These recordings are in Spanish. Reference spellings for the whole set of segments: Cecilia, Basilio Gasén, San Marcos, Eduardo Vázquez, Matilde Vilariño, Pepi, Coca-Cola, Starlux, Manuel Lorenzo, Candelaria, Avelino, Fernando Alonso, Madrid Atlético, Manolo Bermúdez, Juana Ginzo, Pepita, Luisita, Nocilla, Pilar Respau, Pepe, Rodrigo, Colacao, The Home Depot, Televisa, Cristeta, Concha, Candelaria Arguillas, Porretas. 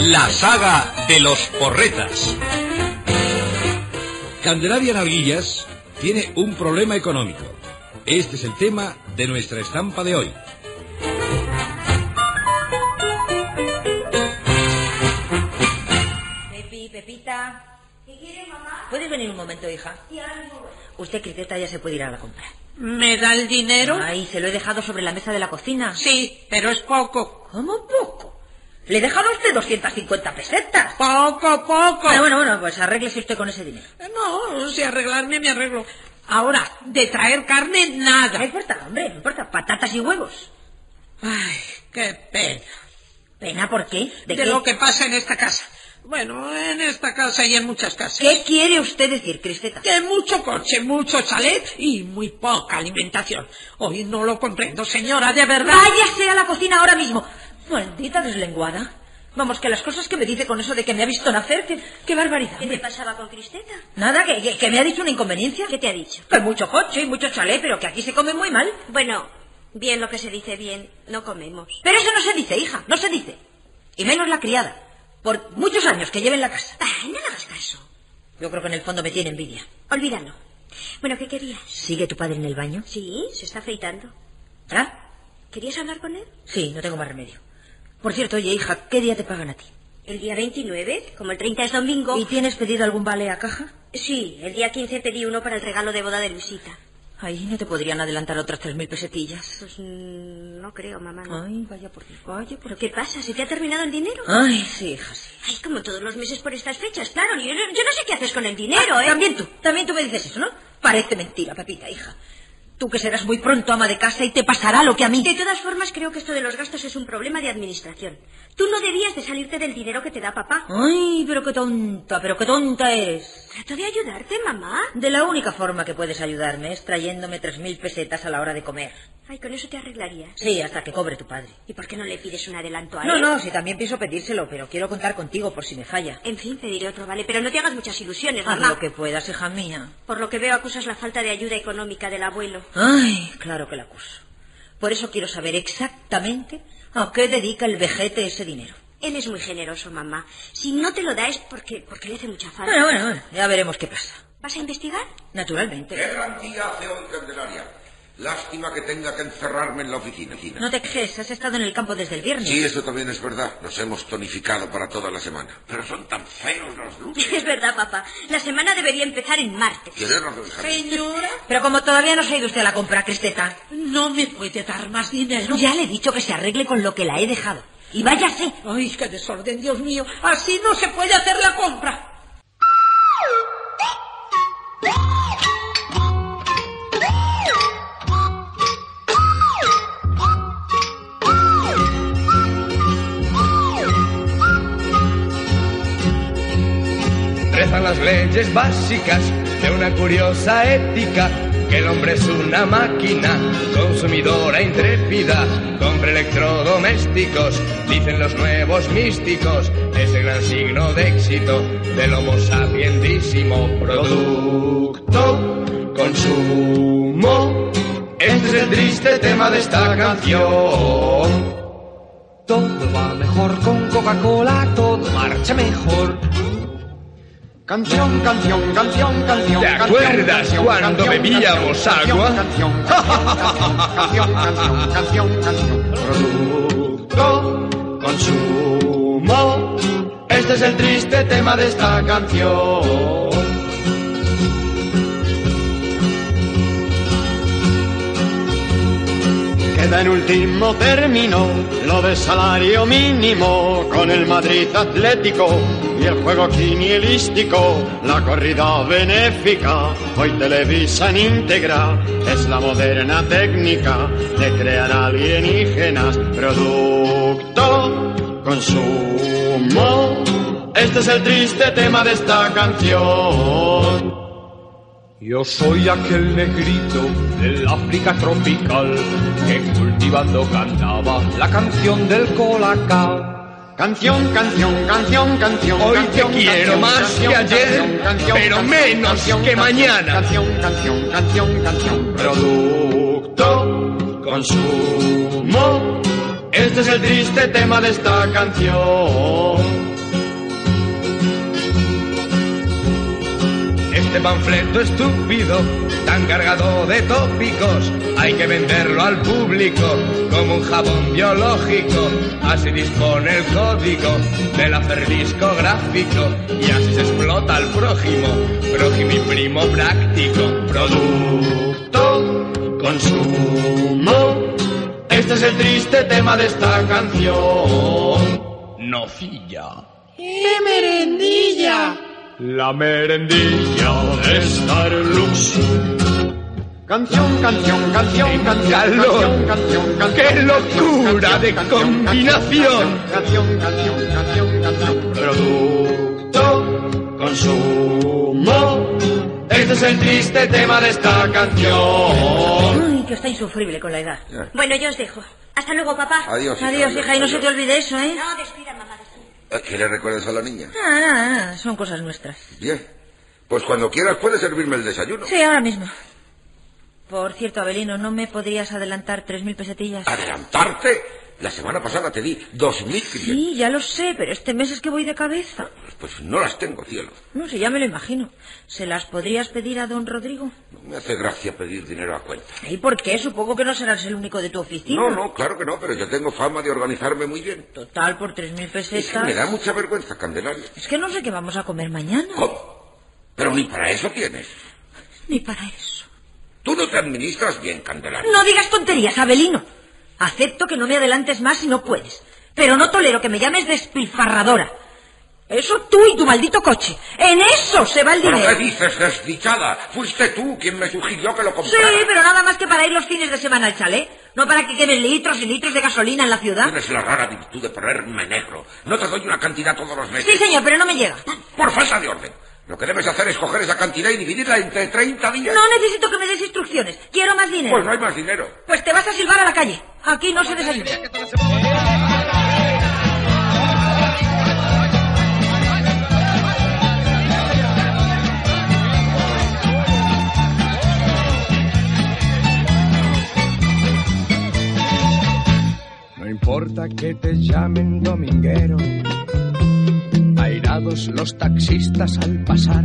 La saga de los Porretas. Candelaria Arguillas tiene un problema económico. Este es el tema de nuestra estampa de hoy. Pepi, Pepita. ¿Qué quieres, mamá? ¿Puedes venir un momento, hija? Sí, ahora mismo voy. Usted, Cristeta, ya se puede ir a la compra. ¿Me da el dinero? Ay, se lo he dejado sobre la mesa de la cocina. Sí, pero es poco. ¿Cómo poco? Le dejaron a usted 250 pesetas. Poco. Bueno, pues arréglese usted con ese dinero. No, si arreglarme, me arreglo. Ahora, de traer carne, nada. No importa, hombre, no importa. Patatas y huevos. Ay, qué pena. ¿Pena por qué? ¿De qué? Lo que pasa en esta casa. Bueno, en esta casa y en muchas casas. ¿Qué quiere usted decir, Cristeta? Que mucho coche, mucho chalet y muy poca alimentación. Hoy no lo comprendo, señora, de verdad. Váyase a la cocina ahora mismo. Maldita deslenguada. Vamos, que las cosas que me dice con eso de que me ha visto nacer, qué barbaridad. ¿Qué te pasaba con Cristeta? Nada, que me ha dicho una inconveniencia. ¿Qué te ha dicho? Que mucho coche y mucho chalé, pero que aquí se come muy mal. Bueno, bien lo que se dice bien, no comemos. Pero eso no se dice, hija, no se dice. Y menos la criada, por muchos años que lleve en la casa. Ay, no le hagas caso. Yo creo que en el fondo me tiene envidia. Olvídalo. Bueno, ¿qué querías? ¿Sigue tu padre en el baño? Sí, se está afeitando. ¿Ah? ¿Querías hablar con él? Sí, no tengo más remedio. Por cierto, oye, hija, ¿qué día te pagan a ti? El día 29, como el 30 es domingo. ¿Y tienes pedido algún vale a caja? Sí, el día 15 pedí uno para el regalo de boda de Luisita. Ay, ¿no te podrían adelantar otras 3.000 pesetillas? Pues no creo, mamá, no. Ay, vaya por Dios, vaya por Dios. ¿Qué pasa? ¿Se te ha terminado el dinero? Ay, sí, hija, sí. Ay, como todos los meses por estas fechas, claro. Yo no sé qué haces con el dinero, ¿eh? También tú me dices eso, ¿no? Parece mentira, Pepita, hija. Tú que serás muy pronto ama de casa y te pasará lo que a mí. De todas formas, creo que esto de los gastos es un problema de administración. Tú no debías de salirte del dinero que te da papá. Ay, pero qué tonta eres. Trato de ayudarte, mamá. De la única forma que puedes ayudarme es trayéndome 3.000 pesetas a la hora de comer. Ay, ¿con eso te arreglarías? Sí, hasta que cobre tu padre. ¿Y por qué no le pides un adelanto a él? No, sí, también pienso pedírselo, pero quiero contar contigo por si me falla. En fin, pediré otro, vale, pero no te hagas muchas ilusiones, mamá. Haz lo que puedas, hija mía. Por lo que veo, acusas la falta de ayuda económica del abuelo. Ay, claro que la acuso. Por eso quiero saber exactamente a qué dedica el vejete ese dinero. Él es muy generoso, mamá. Si no te lo da es porque le hace mucha falta. Bueno, ya veremos qué pasa. ¿Vas a investigar? Naturalmente. ¿Qué gran día hace hoy, Candelaria? Lástima que tenga que encerrarme en la oficina. No te quejes, has estado en el campo desde el viernes. Sí, eso también es verdad. Nos hemos tonificado para toda la semana. Pero son tan feos los lunes. Es verdad, papá. La semana debería empezar en martes. Señora. Pero como todavía no se ha ido usted a la compra, Cristeta. No me puede dar más dinero. Ya le he dicho que se arregle con lo que la he dejado. Y váyase. Ay, qué desorden, Dios mío. Así no se puede hacer la compra. Rezan las leyes básicas de una curiosa ética, que el hombre es una máquina consumidora intrépida. Compra electrodomésticos, dicen los nuevos místicos, es el gran signo de éxito del homo sapientísimo. Producto, consumo, este es el triste tema de esta canción. Todo va mejor con Coca-Cola, todo marcha mejor. Canción, canción, canción, canción. ¿Te acuerdas cuando bebíamos agua? Canción, canción, canción, canción. Producto, consumo. Este es el triste tema de esta canción. queda en último término lo de salario mínimo con el Madrid Atlético y el juego quinielístico, la corrida benéfica. Hoy Televisa en íntegra es la moderna técnica de crear alienígenas. Producto, consumo, este es el triste tema de esta canción. Yo soy aquel negrito del África tropical que cultivando cantaba la canción del Colacao. Canción, canción, canción, canción. Hoy canción, te quiero canción, más canción, que ayer, canción, canción, pero canción, menos canción, que mañana. Canción, canción, canción, canción. Producto, consumo. Este es el triste tema de esta canción. Este panfleto estúpido, tan cargado de tópicos, hay que venderlo al público como un jabón biológico. Así dispone el código del hacer discográfico y así se explota al prójimo, prójimo y primo práctico. Producto, consumo, este es el triste tema de esta canción. Nocilla y merendilla. La merendilla de Starlux. Canción, canción, canción, canción, canción, canción. ¡Qué locura de combinación! Canción, canción, canción, canción. Producto, consumo. Este es el triste tema de esta canción. Uy, que está insufrible con la edad. Bueno, yo os dejo. Hasta luego, papá. Adiós, hija. Adiós, hija. Y no se te olvide eso, ¿eh? No, despida, mamá. ¿Qué le recuerdas a la niña? Nada, son cosas nuestras. Bien, pues cuando quieras puedes servirme el desayuno. Sí, ahora mismo. Por cierto, Avelino, ¿no me podrías adelantar 3.000 pesetillas? ¿Adelantarte? La semana pasada te di 2.000. Sí, ya lo sé, pero este mes es que voy de cabeza. Pues no las tengo, cielo. No sé, ya me lo imagino. ¿Se las podrías pedir a don Rodrigo? No me hace gracia pedir dinero a cuenta. ¿Y por qué? Supongo que no serás el único de tu oficina. No, no, claro que no, pero yo tengo fama de organizarme muy bien. Total, por 3.000 pesetas... Es que me da mucha vergüenza, Candelaria. Es que no sé qué vamos a comer mañana. ¿Cómo? Pero ni para eso tienes. Ni para eso. Tú no te administras bien, Candelaria. No digas tonterías, Avelino. Acepto que no me adelantes más si no puedes, pero no tolero que me llames despilfarradora. Eso tú y tu maldito coche. En eso se va el dinero. ¿Pero qué dices, desdichada? Fuiste tú quien me sugirió que lo comprara. Sí, pero nada más que para ir los fines de semana al chalet. No para que queden litros y litros de gasolina en la ciudad. Tienes la rara virtud de ponerme negro. No te doy una cantidad todos los meses. Sí, señor, pero no me llega. Por falta de orden. Lo que debes hacer es coger esa cantidad y dividirla entre 30 días. No necesito que me des instrucciones. Quiero más dinero. Pues no hay más dinero. Pues te vas a silbar a la calle. Aquí no se desayuna. No importa que te llamen dominguero, airados los taxistas al pasar.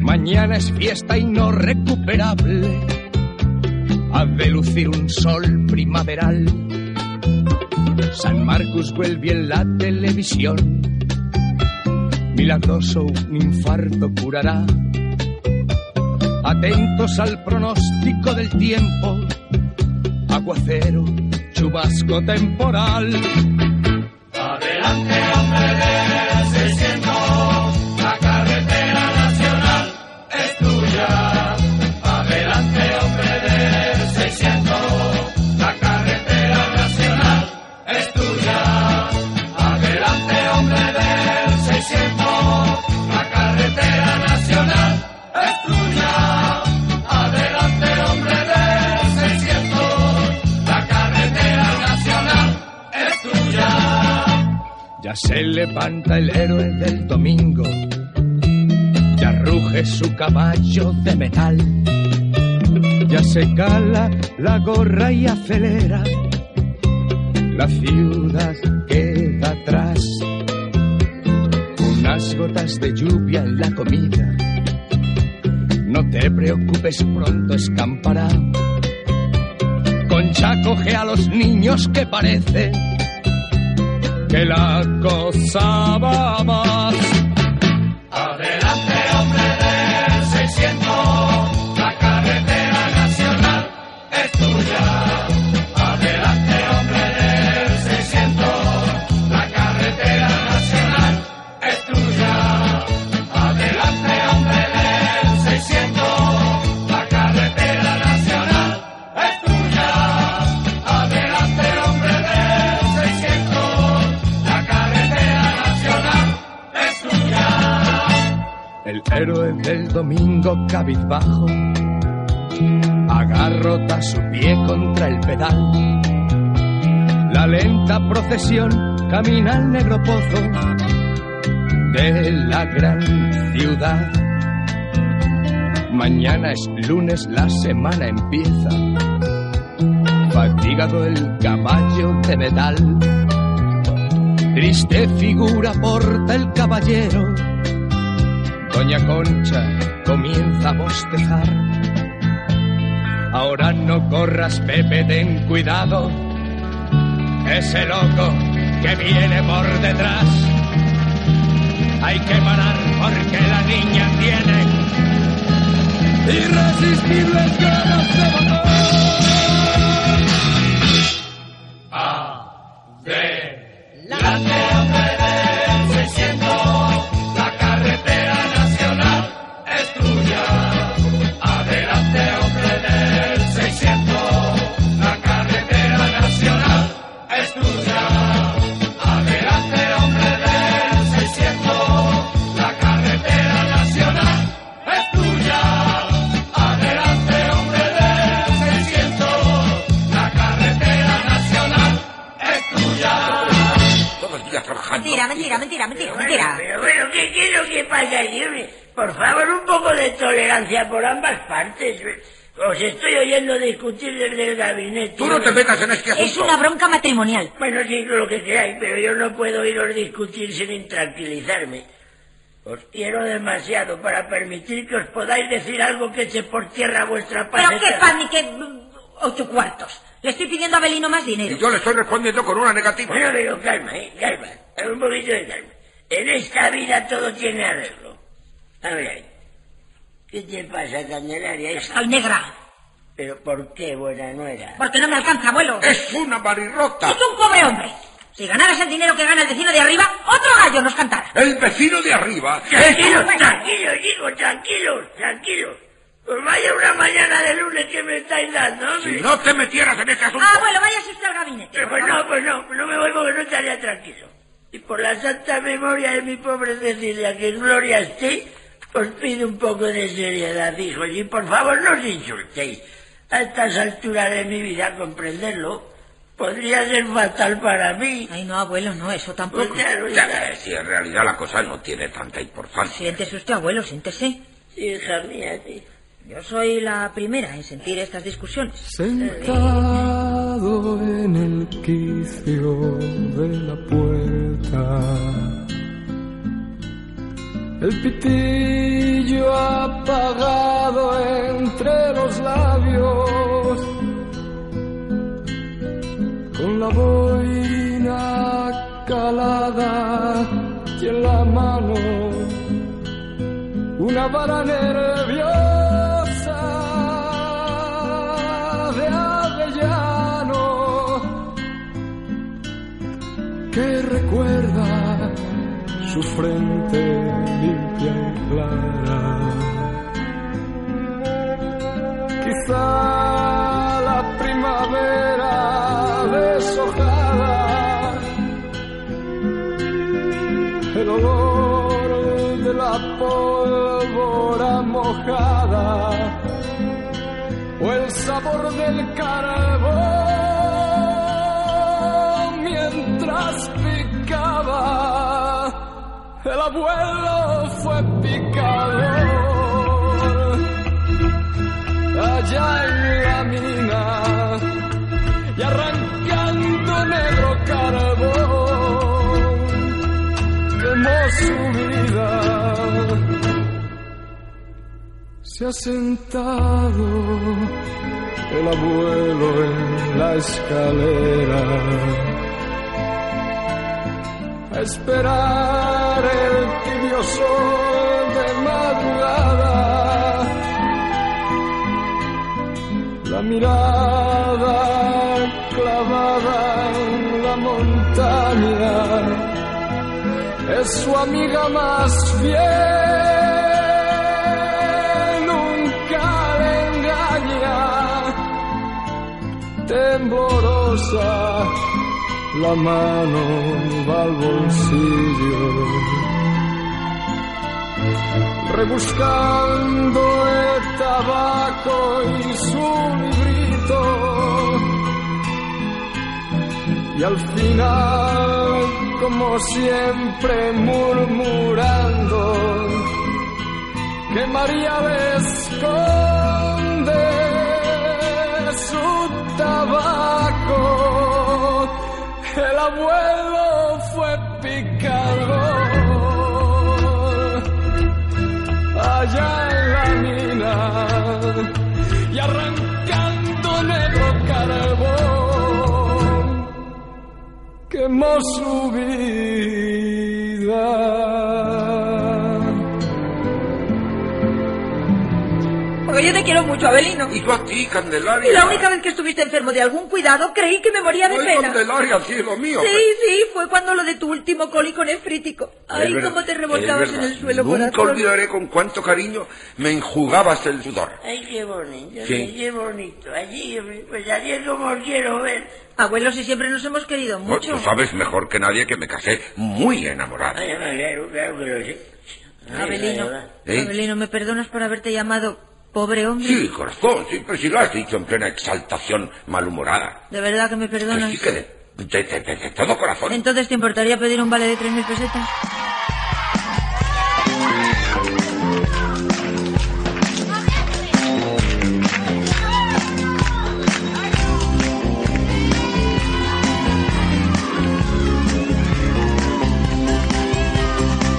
Mañana es fiesta y no recuperable, ha de lucir un sol primaveral. San Marcos vuelve en la televisión, milagroso un infarto curará. Atentos al pronóstico del tiempo, aguacero, chubasco temporal. Adelante, hombre de 600, la carretera nacional es tuya. Adelante, hombre de 600, la carretera nacional es tuya. Adelante, hombre de 600, la carretera nacional es tuya. Adelante, hombre de 600, la carretera nacional es tuya. Ya se levanta el héroe del domingo, ya ruge su caballo de metal, ya se cala la gorra y acelera, la ciudad queda atrás. Unas gotas de lluvia en la comida, no te preocupes, pronto escampará. Concha coge a los niños que parece que la cosa va más. Adelante, hombre de 600, la carretera nacional es tuya. héroe del domingo cabizbajo, agarrota su pie contra el pedal. La lenta procesión camina al negro pozo de la gran ciudad. Mañana es lunes, la semana empieza. Fatigado el caballo de metal, triste figura porta el caballero. Doña Concha comienza a bostejar. Ahora no corras, Pepe, ten cuidado, ese loco que viene por detrás. Hay que parar porque la niña tiene irresistibles ganas de matar. Adelante, hombre del 600. Mentira. Bueno, ¿qué es lo que pasa aquí? Por favor, un poco de tolerancia por ambas partes. Os estoy oyendo discutir desde el gabinete. Tú no te metas en este asunto. Es una bronca matrimonial. Bueno, sí, lo que queráis, pero yo no puedo oíros discutir sin intranquilizarme. Os quiero demasiado para permitir que os podáis decir algo que eche por tierra vuestra paz. Pero qué pan ni qué... 8 cuartos. Le estoy pidiendo a Avelino más dinero. Y yo le estoy respondiendo con una negativa. Bueno, pero calma. Un poquito de calma. En esta vida todo tiene arreglo. A ver, ¿qué te pasa, Candelaria? Estoy negra. ¿Pero por qué, buena nuera? Porque no me alcanza, abuelo. ¡Es una marirrota! ¡Es un pobre hombre! Si ganaras el dinero que gana el vecino de arriba, otro gallo nos cantara. ¡El vecino de arriba! Tranquilos, chicos. Pues vaya una mañana de lunes que me estáis dando, hombre. Si no te metieras en este asunto... Ah, bueno, váyase usted al gabinete. Pues no me voy porque no estaría tranquilo. Y por la santa memoria de mi pobre Cecilia, que en gloria esté, os pido un poco de seriedad, hijos, y por favor no os insultéis. A estas alturas de mi vida, comprenderlo, podría ser fatal para mí. Ay, no, abuelo, no, eso tampoco. Pues ya, si en realidad la cosa no tiene tanta importancia. Siéntese usted, abuelo, siéntese. Sí, hija mía, sí. Yo soy la primera en sentir estas discusiones. Sentado en el quicio de la puerta, el pitillo apagado entre los labios, con la boina calada y en la mano una vara nerviosa que recuerda su frente limpia y clara. Quizá la primavera deshojada, el olor de la pólvora mojada o el sabor del carbón mientras picaba, el abuelo fue picador. Allá en la mina y arrancando negro carbón, quemó su vida. Se ha sentado el abuelo en la escalera a esperar el tibio sol de madrugada, la mirada clavada en la montaña, es su amiga más fiel, nunca le engaña, temblorosa. La mano va al bolsillo rebuscando el tabaco y su librito, y al final, como siempre, murmurando que María esconde su tabaco. El abuelo fue picador allá en la mina y arrancando negro carbón quemó su vida. Porque yo te quiero mucho, Avelino. Y tú a ti, Candelaria. Y la única vez que estuviste enfermo de algún cuidado, creí que me moría de pena. Candelaria, cielo mío. Sí, sí, fue cuando lo de tu último cólico nefrítico. Ay, cómo te revolcabas en el suelo, corazón. Nunca olvidaré con cuánto cariño me enjugabas el sudor. Ay, qué bonito, sí, qué bonito. Allí, pues allí es como quiero ver. Abuelo, si siempre nos hemos querido mucho. Tú sabes mejor que nadie que me casé muy enamorado. Ay, claro, claro que lo sé. Avelino, Avelino, ¿me perdonas por haberte llamado pobre hombre? Sí, corazón, sí, pero si lo has dicho en plena exaltación malhumorada. ¿De verdad que me perdonas? Que sí, que de todo corazón. ¿Entonces te importaría pedir un vale de 3,000 pesetas?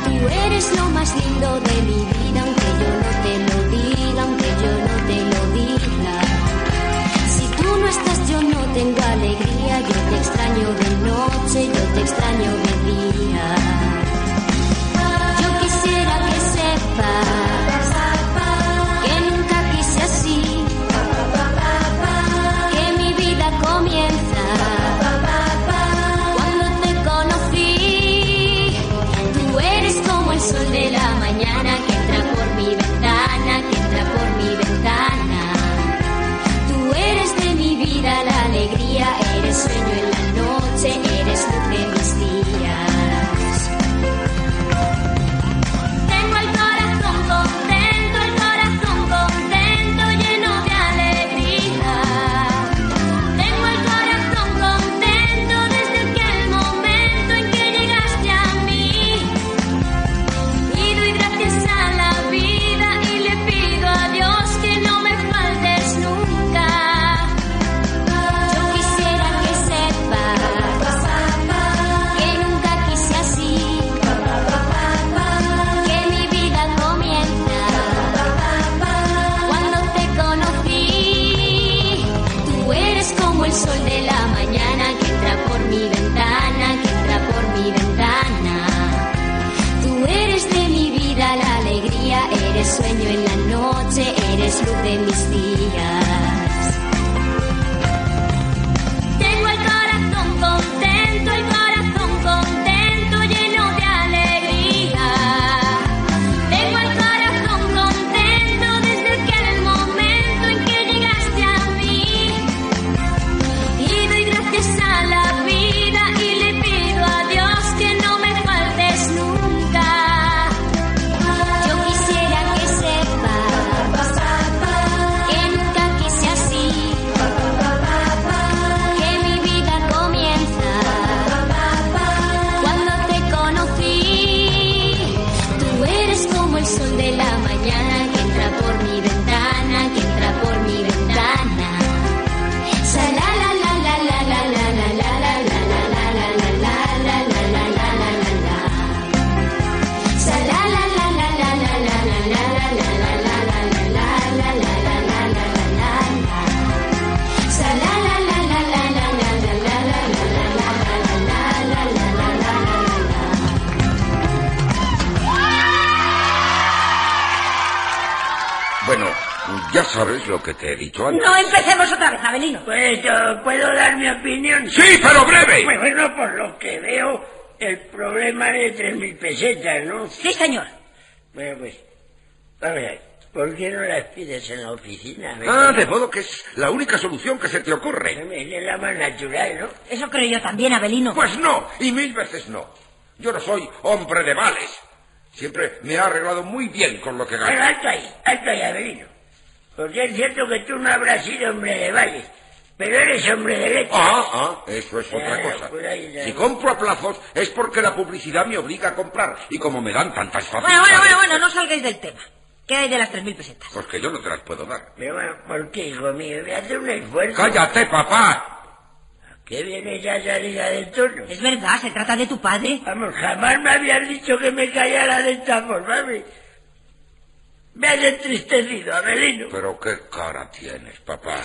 Tú eres lo más lindo de mi vida, aunque yo no te lo diga, aunque yo no te lo diga. Si tú no estás, yo no tengo alegría. Yo te extraño de noche, yo te extraño de día. Yo quisiera que sepas que nunca quise así, que mi vida comienza cuando te conocí. Tú eres como el sol de la mañana que entra por mi ventana, que entra por mi ventana. Tú eres de mi vida la alegría, eres sueño en la noche, eres luz de mis días. Tengo el corazón contento, lleno de alegría. Tengo el corazón contento desde aquel momento en que llegaste a mí. Y doy gracias a la vida y le pido a Dios que no me faltes nunca. Yo quisiera que sepas que nunca quise así, que mi vida comienza cuando te conocí. Tú eres como el sol de la mañana que entra por mi ventana, que entra por mi ventana. Tú eres de mi vida la alegría, eres sueño en la noche, eres luz de mis días. Tengo el corazón contento, lleno de alegría. Tengo el corazón contento desde aquel momento en que llegaste a mí. Y doy gracias a la vida y le pido a Dios que no me faltes nunca. Yo quisiera que sepas que nunca quise así, que mi vida comienza cuando te conocí. Tú eres como el sol de la mañana que entra por mi ventana, que entra por mi ventana. Sa la la la la la la la la la la la la la la la la la la la la la. Sa la la la la la la la la la la la la la la la la la la la la. Sa la la la la la la la la la la la la la la la. Bueno, ya sabes lo que te he dicho antes. No empecemos otra vez, Avelino. Pues yo puedo dar mi opinión. Sí, pero breve. Bueno, por lo que veo, el problema es de 3,000 pesetas, ¿no? Sí, señor. Bueno, pues, vamos a ver, ¿por qué no las pides en la oficina? Ah, de modo que es la única solución que se te ocurre. Es la más natural, ¿no? Eso creo yo también, Avelino. Pues no, y mil veces no. Yo no soy hombre de vales. Siempre me ha arreglado muy bien con lo que gano. Alto ahí, Avelino. Porque es cierto que tú no habrás sido hombre de valles, pero eres hombre de letras. Eso es otra cosa. Si compro a plazos es porque la publicidad me obliga a comprar, y como me dan tantas facilidades... Bueno, no salgáis del tema. ¿Qué hay de las 3.000 pesetas? Pues que yo no te las puedo dar. Pero bueno, ¿por qué, hijo mío? Voy a hacer un esfuerzo. ¡Cállate, papá! ¿Qué viene ya salida del tono? Es verdad, se trata de tu padre. Vamos, jamás me habías dicho que me callara de esta forma. Me has entristecido, Avelino. Pero qué cara tienes, papá.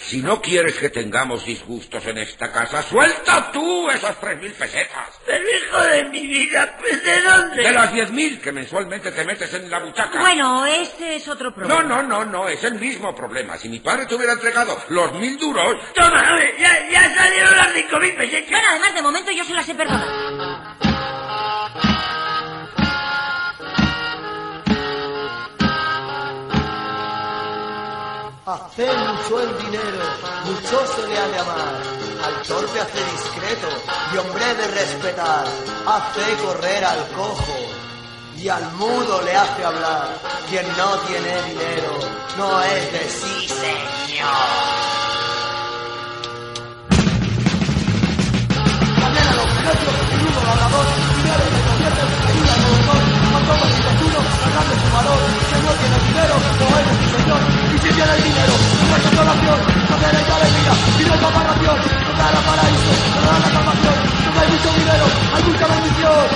Si no quieres que tengamos disgustos en esta casa, ¡suelta tú esas 3.000 pesetas! Pero hijo de mi vida, ¿pues de dónde? De las 10.000 que mensualmente te metes en la butaca. Bueno, ese es otro problema. No, es el mismo problema. Si mi padre te hubiera entregado los 1.000 duros... Toma, ya salieron las 5.000 pesetas. Bueno, además, de momento yo se las he perdonado. Hacer mucho el dinero, mucho se le ha de amar, al torpe hace discreto y hombre de respetar, hace correr al cojo y al mudo le hace hablar, quien no tiene dinero no es de sí señor. Mañana los precios del mundo labrador, dinero de conciertos de caída de montón, a todos y desnudos, sacarle su valor, que no tiene dinero, no es de sí señor. Si tiene dinero, no es adoración, no tiene alegría, y no es comparación, no te hará paraíso, no te hará salvación, no hay mucho dinero, hay mucha bendición.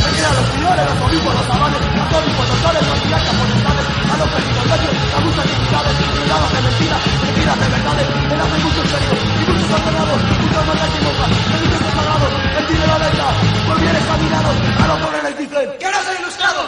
Vengan a los señores, los políticos, los tamaños, a todos los doctores, los piratas, los portales, a los peligrosos, a muchas dignidades, miradas de mentiras, mentiras de verdades, en las hay muchos serios, y muchos alternados, muchas malas y monjas, felices separados, el dinero de ella, por bien examinados, a los pobres dicen, ¡que no son ilustrados!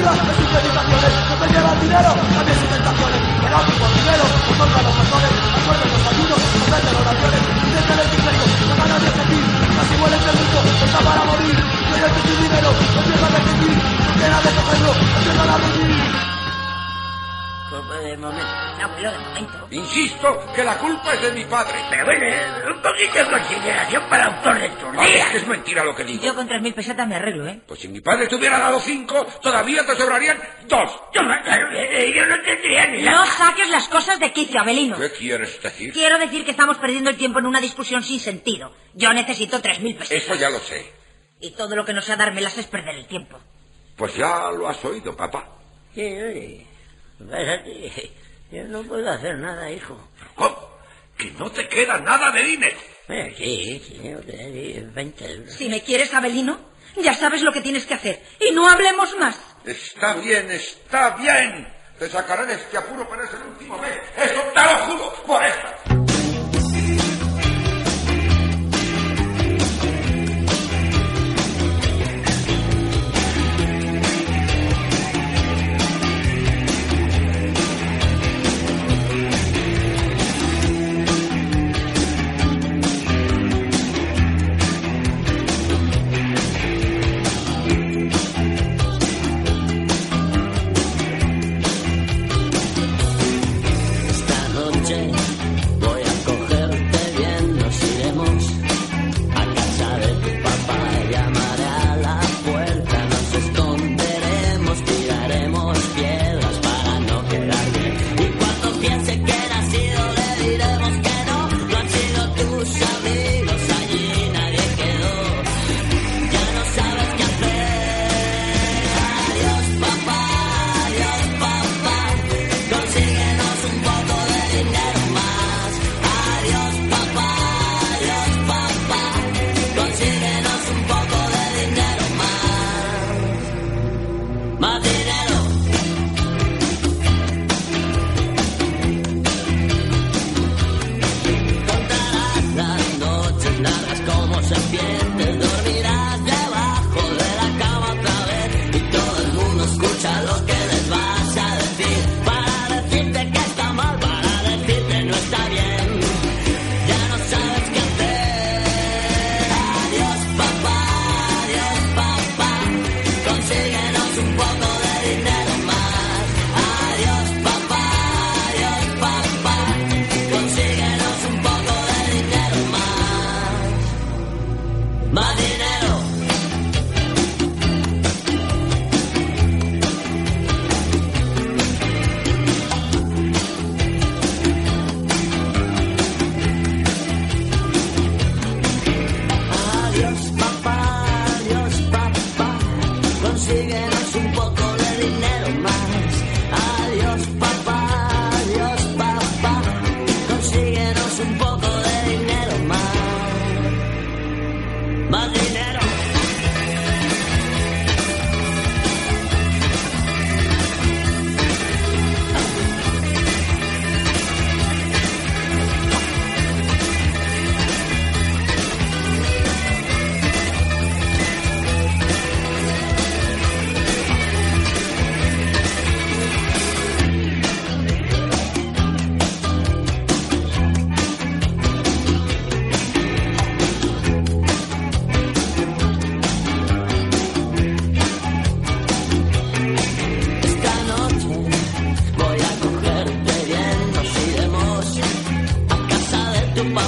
Las tentaciones, no perderá el dinero, también sus tentaciones, pero aquí por dinero, por contra los personas, acuerdan los ayunos, ofrecen oraciones, desde el imperio, no van a despedir, así muere el mundo, está para morir, no hay que tu dinero, no pierda de sentir, no pierda de cogerlo, no pierda de vivir. De momento. Insisto que la culpa es de mi padre. Pero bueno, un poquito de consideración para autor de tu vida. Es mentira lo que digo. Yo con 3.000 pesetas me arreglo, ¿eh? Pues si mi padre te hubiera dado 5, todavía te sobrarían 2. Yo no tendría ni nada. No saques las cosas de quicio, Avelino. ¿Qué quieres decir? Quiero decir que estamos perdiendo el tiempo en una discusión sin sentido. Yo necesito 3.000 pesetas. Eso ya lo sé. Y todo lo que no sea dármelas es perder el tiempo. Pues ya lo has oído, papá. Sí, oye. Yo no puedo hacer nada, hijo. ¿Cómo? ¿Que no te queda nada de dinero? Sí, 20 euros. Si me quieres, Avelino, ya sabes lo que tienes que hacer. Y no hablemos más. Está bien. Te sacaré de este apuro, pero es el último mes. Eso te lo juro por esto.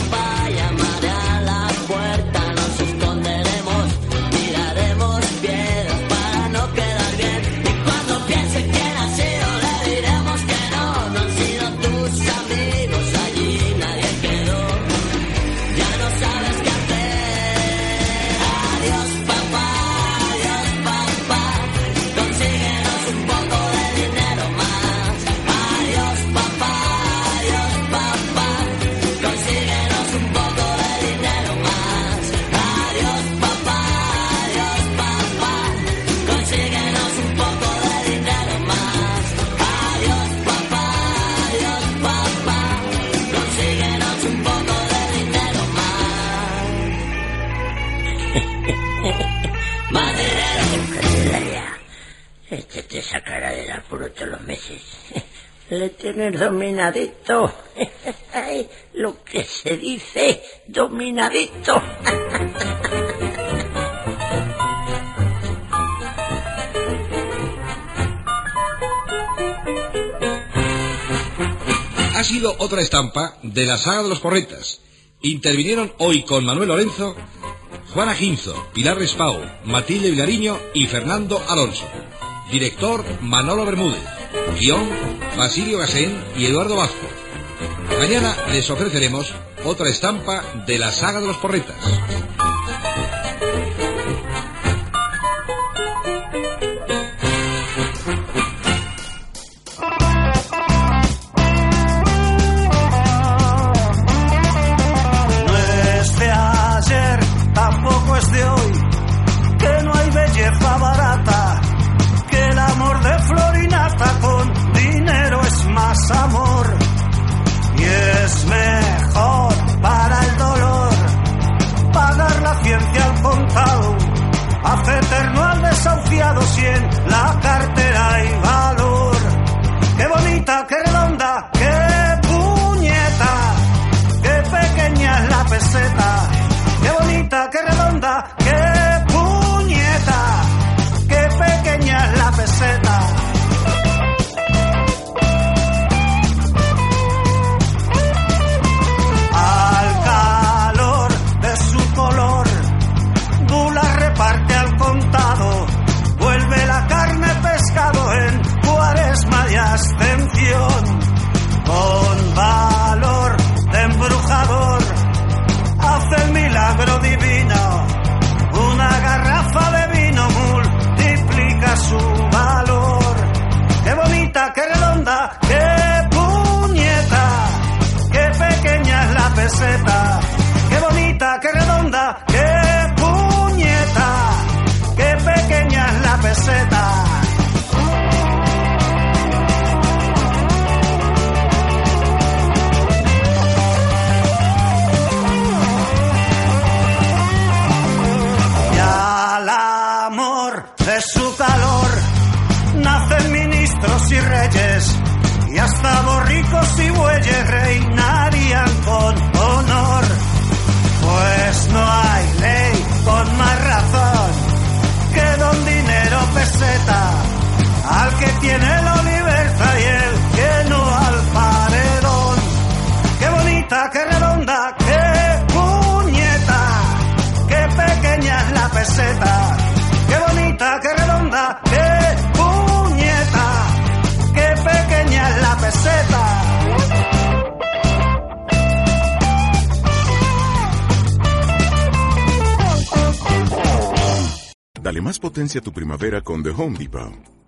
papá llamará a la puerta, nos esconderemos, tiraremos piedras para no quedar bien. Y cuando piense quién ha sido, le diremos que no, no han sido tus amigos, allí nadie quedó. Ya no sabes qué hacer. Adiós papá, adiós papá, consíguenos un poco de dinero más. Adiós papá, adiós papá, consíguenos un poco de dinero más. Adiós papá, adiós papá, consíguenos un poco de dinero más. Adiós papá, adiós papá, consíguenos un poco de dinero más. Maderero. Candelaria, este te sacará del apuro todos los meses. Le tienes dominadito. Ay, lo que se dice, dominadito. Ha sido otra estampa de la saga de los Porretas. Intervinieron hoy con Manuel Lorenzo, Juana Ginzo, Pilar Respau, Matilde Vilariño y Fernando Alonso. Director Manolo Bermúdez. Guión Basilio Gasén y Eduardo Vázquez. Mañana les ofreceremos otra estampa de la saga de los Porretas. No es de ayer, tampoco es de hoy, que no hay belleza barata, que el amor de florinata con dinero es más amor y es mejor para el dolor pagar la ciencia al contado, hace eterno al desahuciado si en la cartera hay valor. Qué bonita, qué redonda, qué puñeta, qué pequeña es la peseta. Qué bonita, qué redonda, qué puñeta, qué pequeña es la peseta. Al calor de su color, Dula reparte al contado, vuelve la carne pescado en cuaresma y ascensión. Con valor de embrujador, hace el milagro divino, una garrafa de vino multiplica su valor. Qué bonita, qué redonda, qué puñeta, qué pequeña es la peseta. Qué bonita, qué redonda, qué puñeta, qué pequeña es la peseta. Al amor de su calor nacen ministros y reyes, y hasta borricos y bueyes reinarían con honor. Pues no hay ley con más razón que don dinero peseta, al que tiene la libertad y el que no al paredón. Qué bonita, qué redonda, qué puñeta, qué pequeña es la peseta. Qué bonita, qué redonda, qué puñeta, qué pequeña es la peseta. Dale más potencia a tu primavera con The Home Depot.